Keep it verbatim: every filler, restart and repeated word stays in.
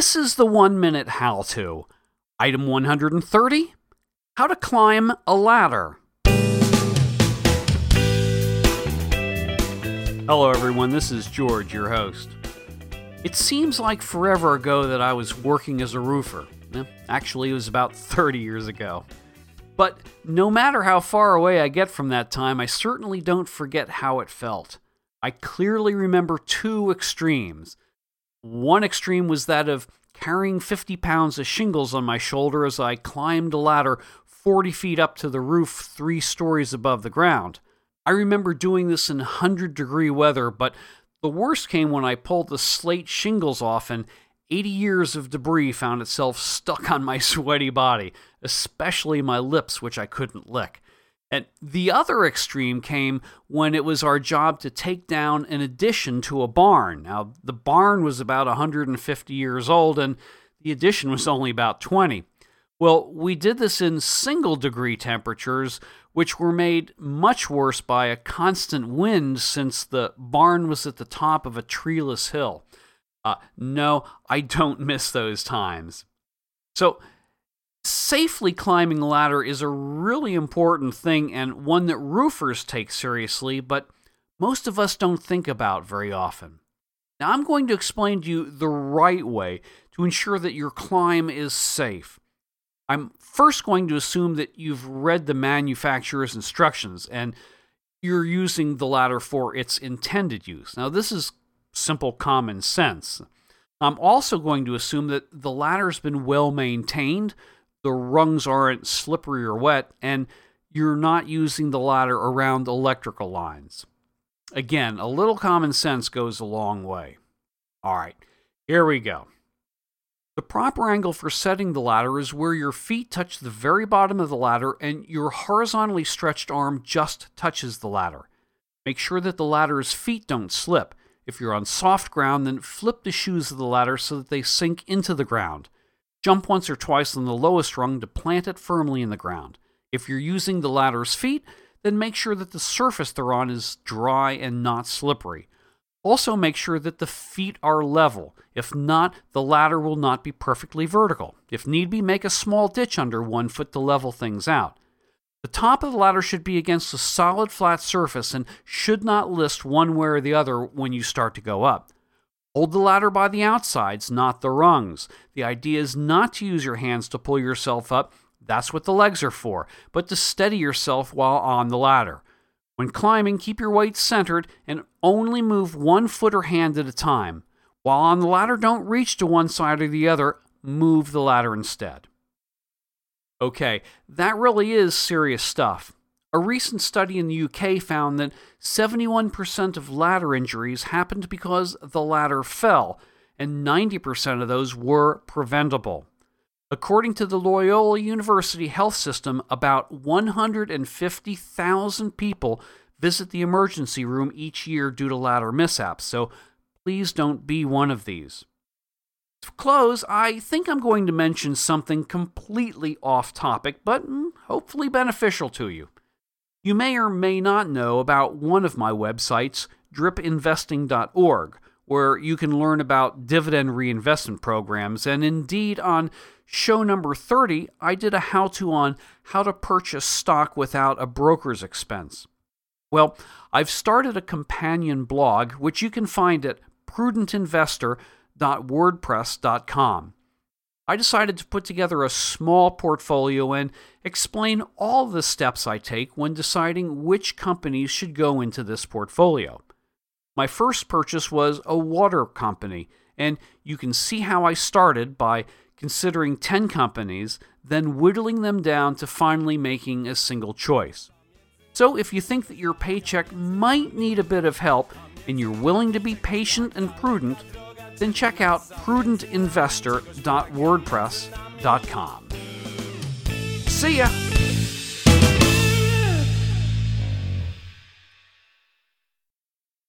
This is the one-minute how-to. Item one hundred thirty, how to climb a ladder. Hello, everyone. This is George, your host. It seems like forever ago that I was working as a roofer. Actually, it was about thirty years ago. But no matter how far away I get from that time, I certainly don't forget how it felt. I clearly remember two extremes. One extreme was that of carrying fifty pounds of shingles on my shoulder as I climbed a ladder forty feet up to the roof, three stories above the ground. I remember doing this in one hundred degree weather, but the worst came when I pulled the slate shingles off and eighty years of debris found itself stuck on my sweaty body, especially my lips, which I couldn't lick. And the other extreme came when it was our job to take down an addition to a barn. Now, the barn was about one hundred fifty years old, and the addition was only about twenty. Well, we did this in single-degree temperatures, which were made much worse by a constant wind since the barn was at the top of a treeless hill. Uh, no, I don't miss those times. So, safely climbing a ladder is a really important thing and one that roofers take seriously, but most of us don't think about very often. Now, I'm going to explain to you the right way to ensure that your climb is safe. I'm first going to assume that you've read the manufacturer's instructions and you're using the ladder for its intended use. Now, this is simple common sense. I'm also going to assume that the ladder's been well maintained, the rungs aren't slippery or wet, and you're not using the ladder around electrical lines. Again, a little common sense goes a long way. All right, here we go. The proper angle for setting the ladder is where your feet touch the very bottom of the ladder and your horizontally stretched arm just touches the ladder. Make sure that the ladder's feet don't slip. If you're on soft ground, then flip the shoes of the ladder so that they sink into the ground. Jump once or twice on the lowest rung to plant it firmly in the ground. If you're using the ladder's feet, then make sure that the surface they're on is dry and not slippery. Also make sure that the feet are level. If not, the ladder will not be perfectly vertical. If need be, make a small ditch under one foot to level things out. The top of the ladder should be against a solid flat surface and should not list one way or the other when you start to go up. Hold the ladder by the outsides, not the rungs. The idea is not to use your hands to pull yourself up, that's what the legs are for, but to steady yourself while on the ladder. When climbing, keep your weight centered and only move one foot or hand at a time. While on the ladder, don't reach to one side or the other, move the ladder instead. Okay, that really is serious stuff. A recent study in the U K found that seventy-one percent of ladder injuries happened because the ladder fell, and ninety percent of those were preventable. According to the Loyola University Health System, about one hundred fifty thousand people visit the emergency room each year due to ladder mishaps, so please don't be one of these. To close, I think I'm going to mention something completely off-topic, but hopefully beneficial to you. You may or may not know about one of my websites, drip investing dot org, where you can learn about dividend reinvestment programs, and indeed on show number thirty, I did a how-to on how to purchase stock without a broker's expense. Well, I've started a companion blog, which you can find at prudent investor dot wordpress dot com. I decided to put together a small portfolio and explain all the steps I take when deciding which companies should go into this portfolio. My first purchase was a water company, and you can see how I started by considering ten companies, then whittling them down to finally making a single choice. So if you think that your paycheck might need a bit of help and you're willing to be patient and prudent, then check out prudent investor dot wordpress dot com. See ya!